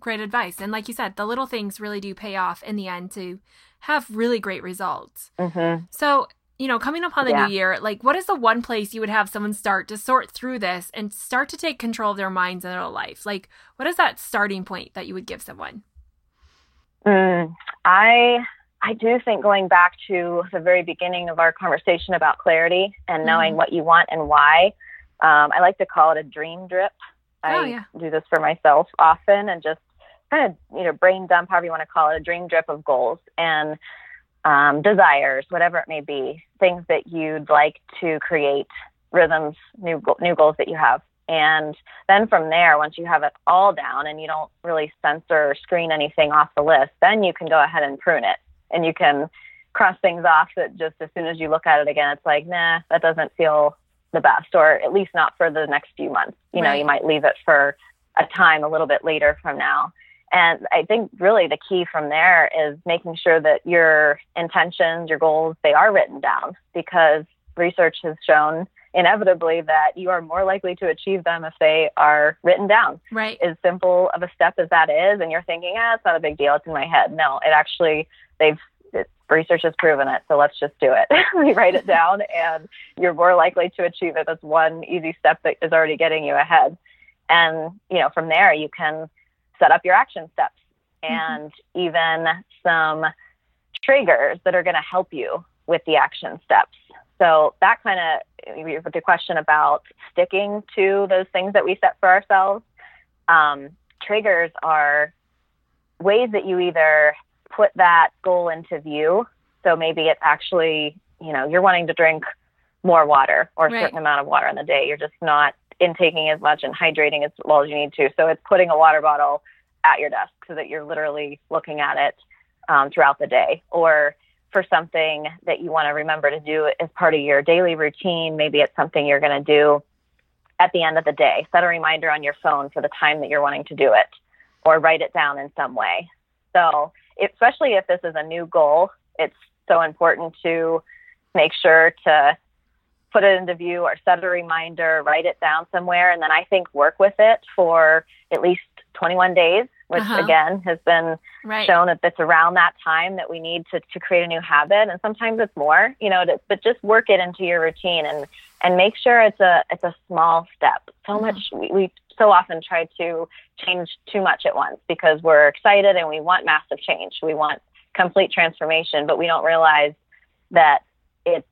great advice. And like you said, the little things really do pay off in the end to have really great results. Mm-hmm. So, you know, coming upon the new year, like, what is the one place you would have someone start to sort through this and start to take control of their minds and their life? Like, what is that starting point that you would give someone? I do think going back to the very beginning of our conversation about clarity and knowing what you want and why, I like to call it a dream drip. I do this for myself often, and just kind of, you know, brain dump, however you want to call it, a dream drip of goals and desires, whatever it may be, things that you'd like to create, rhythms, new goals that you have. And then from there, once you have it all down and you don't really censor or screen anything off the list, then you can go ahead and prune it. And you can cross things off that just as soon as you look at it again, it's like, nah, that doesn't feel the best, or at least not for the next few months. You know, you might leave it for a time a little bit later from now. And I think really the key from there is making sure that your intentions, your goals, they are written down, because research has shown inevitably that you are more likely to achieve them if they are written down. Right. As simple of a step as that is, and you're thinking, it's not a big deal, it's in my head. No, it actually, research has proven it, so let's just do it. We write it down, and you're more likely to achieve it. That's one easy step that is already getting you ahead. And, you know, from there, you can set up your action steps and even some triggers that are going to help you with the action steps. So that kind of, with the question about sticking to those things that we set for ourselves, triggers are ways that you either put that goal into view. So maybe it's actually, you know, you're wanting to drink more water, or a certain amount of water in the day. You're just not intaking as much and hydrating as well as you need to. So it's putting a water bottle at your desk so that you're literally looking at it throughout the day. Or for something that you want to remember to do as part of your daily routine, maybe it's something you're going to do at the end of the day. Set a reminder on your phone for the time that you're wanting to do it, or write it down in some way. So especially if this is a new goal, it's so important to make sure to put it into view or set a reminder, write it down somewhere. And then I think work with it for at least 21 days, which again has been shown that it's around that time that we need to create a new habit. And sometimes it's more, you know, but just work it into your routine and make sure it's a small step. So much, we so often try to change too much at once because we're excited and we want massive change. We want complete transformation, but we don't realize that it's,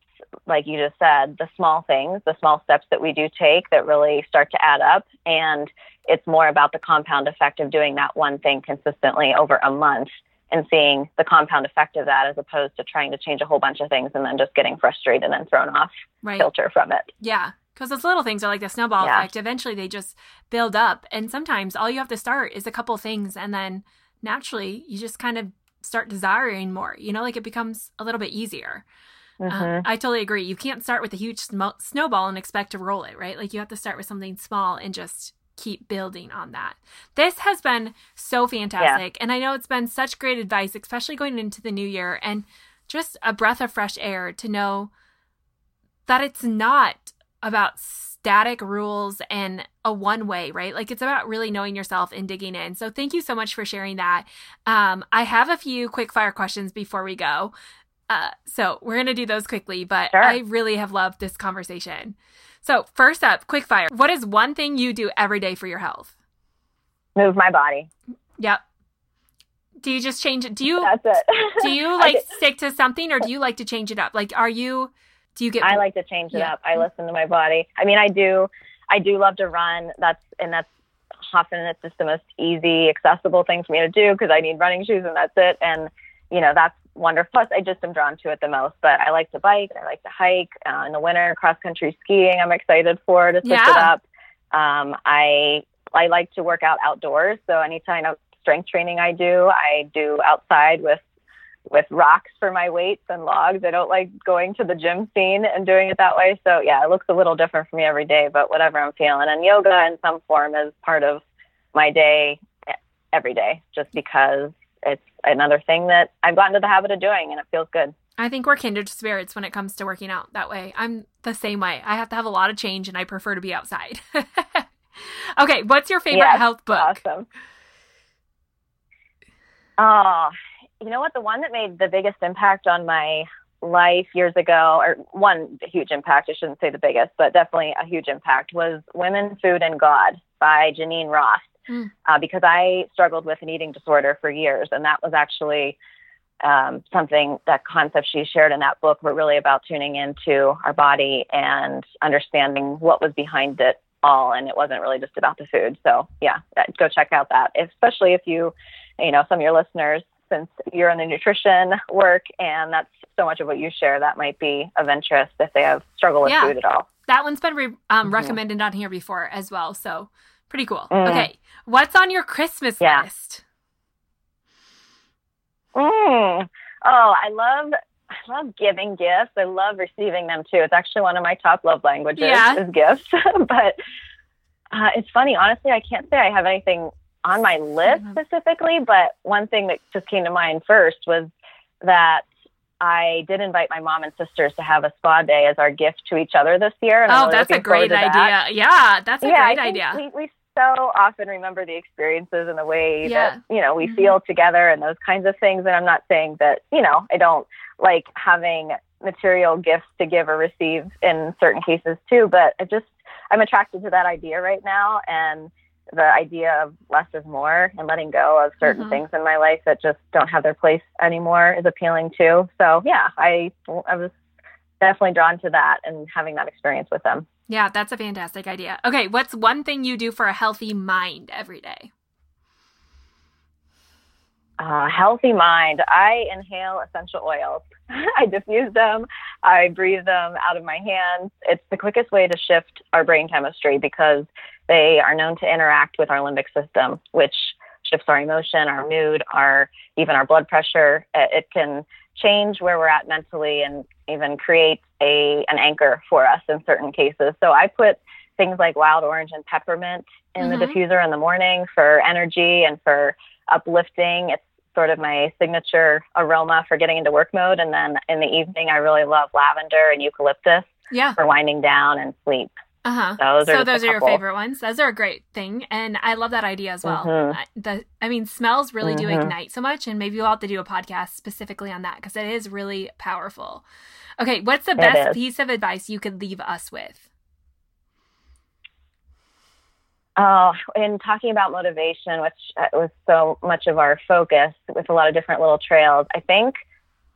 like you just said, the small things, the small steps that we do take that really start to add up. And it's more about the compound effect of doing that one thing consistently over a month and seeing the compound effect of that, as opposed to trying to change a whole bunch of things and then just getting frustrated and then thrown off kilter from it. Yeah. Because those little things are like the snowball effect. Eventually they just build up. And sometimes all you have to start is a couple things. And then naturally you just kind of start desiring more, you know, like it becomes a little bit easier. I totally agree. You can't start with a huge snowball and expect to roll it, right? Like you have to start with something small and just keep building on that. This has been so fantastic. Yeah. And I know it's been such great advice, especially going into the new year, and just a breath of fresh air to know that it's not about static rules and a one way, right? Like it's about really knowing yourself and digging in. So thank you so much for sharing that. I have a few quick fire questions before we go. So we're going to do those quickly, but sure. I really have loved this conversation. So first up, quick fire. What is one thing you do every day for your health? Move my body. Yep. Do you just change it? That's it. Do you like stick to something, or do you like to change it up? Like, I like to change it up. I listen to my body. I mean, I do love to run. That's often it's just the most easy, accessible thing for me to do because I need running shoes and that's it. And you know, that's wonderful. Plus, I just am drawn to it the most. But I like to bike. I like to hike. In the winter, cross-country skiing, I'm excited for to switch it up. I like to work out outdoors. So any kind of strength training I do outside with rocks for my weights and logs. I don't like going to the gym scene and doing it that way. So, yeah, it looks a little different for me every day, but whatever I'm feeling. And yoga in some form is part of my day every day just because it's another thing that I've gotten to the habit of doing and it feels good. I think we're kindred spirits when it comes to working out that way. I'm the same way. I have to have a lot of change and I prefer to be outside. Okay. What's your favorite health book? Awesome. You know what? The one that made the biggest impact on my life years ago, or one huge impact, I shouldn't say the biggest, but definitely a huge impact, was Women, Food, and God by Geneen Roth. Because I struggled with an eating disorder for years. And that was actually that concept she shared in that book were really about tuning into our body and understanding what was behind it all. And it wasn't really just about the food. So yeah, go check out that, especially if you some of your listeners, since you're in the nutrition work and that's so much of what you share, that might be of interest if they have struggle with food at all. That one's been recommended on here before as well. So pretty cool. Okay. What's on your Christmas list? Oh, I love giving gifts. I love receiving them too. It's actually one of my top love languages is gifts. But it's funny. Honestly, I can't say I have anything on my list specifically, but one thing that just came to mind first was that I did invite my mom and sisters to have a spa day as our gift to each other this year. And that's a great idea. Yeah, that's a great idea. We so often remember the experiences and the way that, we feel together and those kinds of things. And I'm not saying that, I don't like having material gifts to give or receive in certain cases too, but I'm attracted to that idea right now. And the idea of less is more and letting go of certain things in my life that just don't have their place anymore is appealing too. So yeah, I was definitely drawn to that and having that experience with them. Yeah, that's a fantastic idea. Okay, what's one thing you do for a healthy mind every day? Healthy mind. I inhale essential oils. I diffuse them. I breathe them out of my hands. It's the quickest way to shift our brain chemistry because they are known to interact with our limbic system, which shifts our emotion, our mood, even our blood pressure. It can change where we're at mentally and even create an anchor for us in certain cases. So I put things like wild orange and peppermint in the diffuser in the morning for energy and for uplifting. It's sort of my signature aroma for getting into work mode. And then in the evening, I really love lavender and eucalyptus for winding down and sleep. Those are your favorite ones. Those are a great thing. And I love that idea as well. Smells really do ignite so much. And maybe we'll have to do a podcast specifically on that because it is really powerful. Okay. What's the best piece of advice you could leave us with? In talking about motivation, which was so much of our focus with a lot of different little trails, I think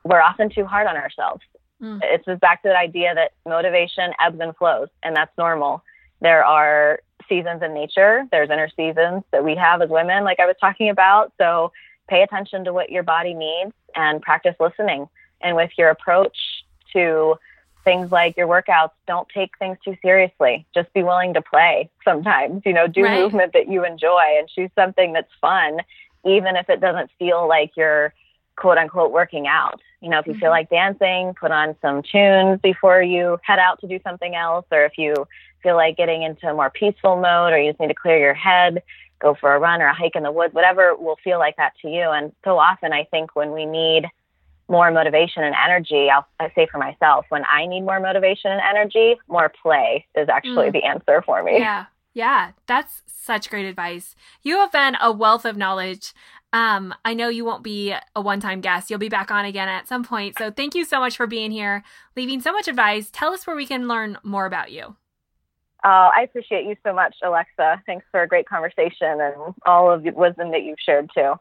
we're often too hard on ourselves. It's just back to that idea that motivation ebbs and flows, and that's normal. There are seasons in nature. There's inner seasons that we have as women, like I was talking about. So pay attention to what your body needs and practice listening. And with your approach to things like your workouts, don't take things too seriously. Just be willing to play sometimes, do movement that you enjoy and choose something that's fun, even if it doesn't feel like you're quote unquote working out. You know, if you feel like dancing, put on some tunes before you head out to do something else. Or if you feel like getting into a more peaceful mode, or you just need to clear your head, go for a run or a hike in the woods, whatever will feel like that to you. And so often I think when we need more motivation and energy, I say for myself, when I need more motivation and energy, more play is actually the answer for me. Yeah. That's such great advice. You have been a wealth of knowledge. I know you won't be a one-time guest. You'll be back on again at some point. So thank you so much for being here, leaving so much advice. Tell us where we can learn more about you. I appreciate you so much, Alexa. Thanks for a great conversation and all of the wisdom that you've shared too.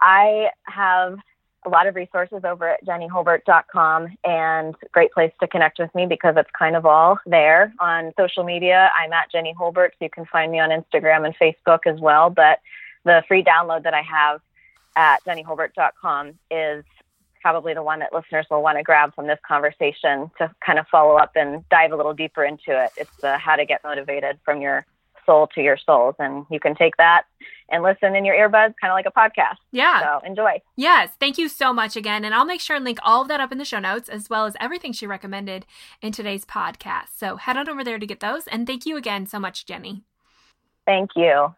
I have a lot of resources over at jennihulbert.com, and great place to connect with me because it's kind of all there. On social media, I'm at Jenni Hulbert, so you can find me on Instagram and Facebook as well. But the free download that I have at jennihulbert.com is probably the one that listeners will want to grab from this conversation to kind of follow up and dive a little deeper into it. It's the How to Get Motivated from Your Soul to Your Souls. And you can take that and listen in your earbuds, kind of like a podcast. Yeah. So enjoy. Yes. Thank you so much again. And I'll make sure and link all of that up in the show notes, as well as everything she recommended in today's podcast. So head on over there to get those. And thank you again so much, Jenni. Thank you.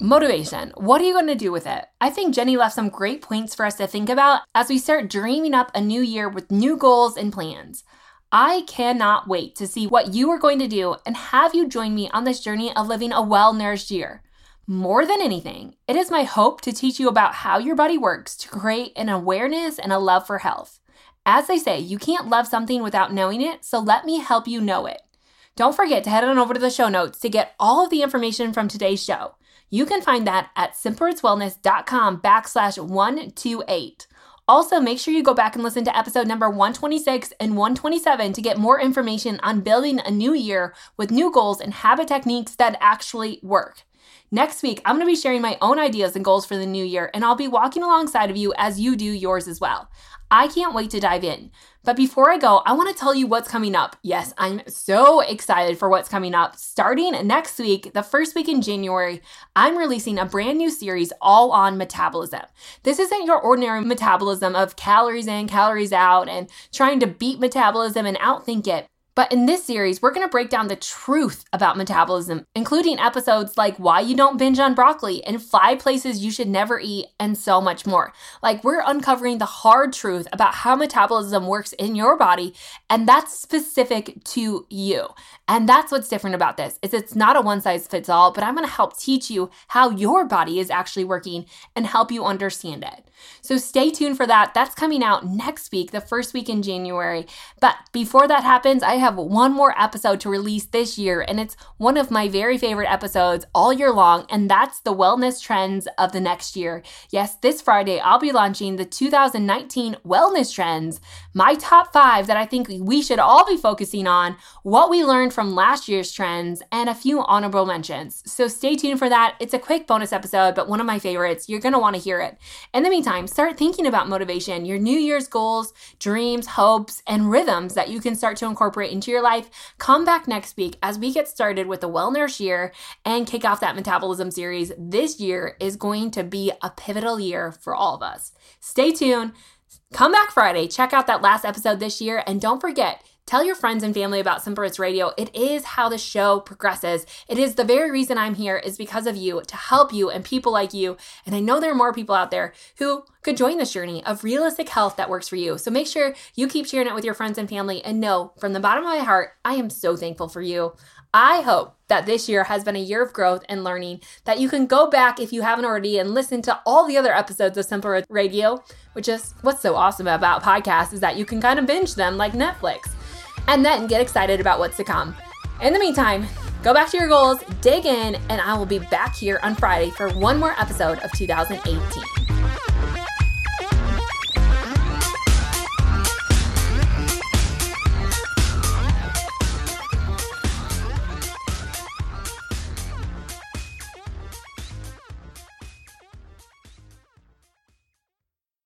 Motivation. What are you going to do with it? I think Jenni left some great points for us to think about as we start dreaming up a new year with new goals and plans. I cannot wait to see what you are going to do and have you join me on this journey of living a well-nourished year. More than anything, it is my hope to teach you about how your body works to create an awareness and a love for health. As they say, you can't love something without knowing it, so let me help you know it. Don't forget to head on over to the show notes to get all of the information from today's show. You can find that at simplerootswellness.com/128. Also, make sure you go back and listen to episode number 126 and 127 to get more information on building a new year with new goals and habit techniques that actually work. Next week, I'm going to be sharing my own ideas and goals for the new year, and I'll be walking alongside of you as you do yours as well. I can't wait to dive in. But before I go, I want to tell you what's coming up. Yes, I'm so excited for what's coming up. Starting next week, the first week in January, I'm releasing a brand new series all on metabolism. This isn't your ordinary metabolism of calories in, calories out, and trying to beat metabolism and outthink it. But in this series, we're going to break down the truth about metabolism, including episodes like why you don't binge on broccoli and 5 places you should never eat and so much more. Like, we're uncovering the hard truth about how metabolism works in your body, and that's specific to you. And that's what's different about this is it's not a one-size-fits-all, but I'm going to help teach you how your body is actually working and help you understand it. So stay tuned for that. That's coming out next week, the first week in January. But before that happens, I have one more episode to release this year, and it's one of my very favorite episodes all year long, and that's the wellness trends of the next year. Yes, this Friday, I'll be launching the 2019 wellness trends, my top 5 that I think we should all be focusing on, what we learned from last year's trends, and a few honorable mentions. So stay tuned for that. It's a quick bonus episode, but one of my favorites. You're going to want to hear it. In the meantime, start thinking about motivation, your New Year's goals, dreams, hopes, and rhythms that you can start to incorporate into your life. Come back next week as we get started with the Wellness Year and kick off that metabolism series. This year is going to be a pivotal year for all of us. Stay tuned. Come back Friday. Check out that last episode this year, and don't forget, tell your friends and family about Simple Roots Radio. It is how the show progresses. It is the very reason I'm here is because of you, to help you and people like you. And I know there are more people out there who could join this journey of realistic health that works for you. So make sure you keep sharing it with your friends and family. And know from the bottom of my heart, I am so thankful for you. I hope that this year has been a year of growth and learning, that you can go back if you haven't already and listen to all the other episodes of Simple Roots Radio, which is what's so awesome about podcasts is that you can kind of binge them like Netflix. And then get excited about what's to come. In the meantime, go back to your goals, dig in, and I will be back here on Friday for one more episode of 2018.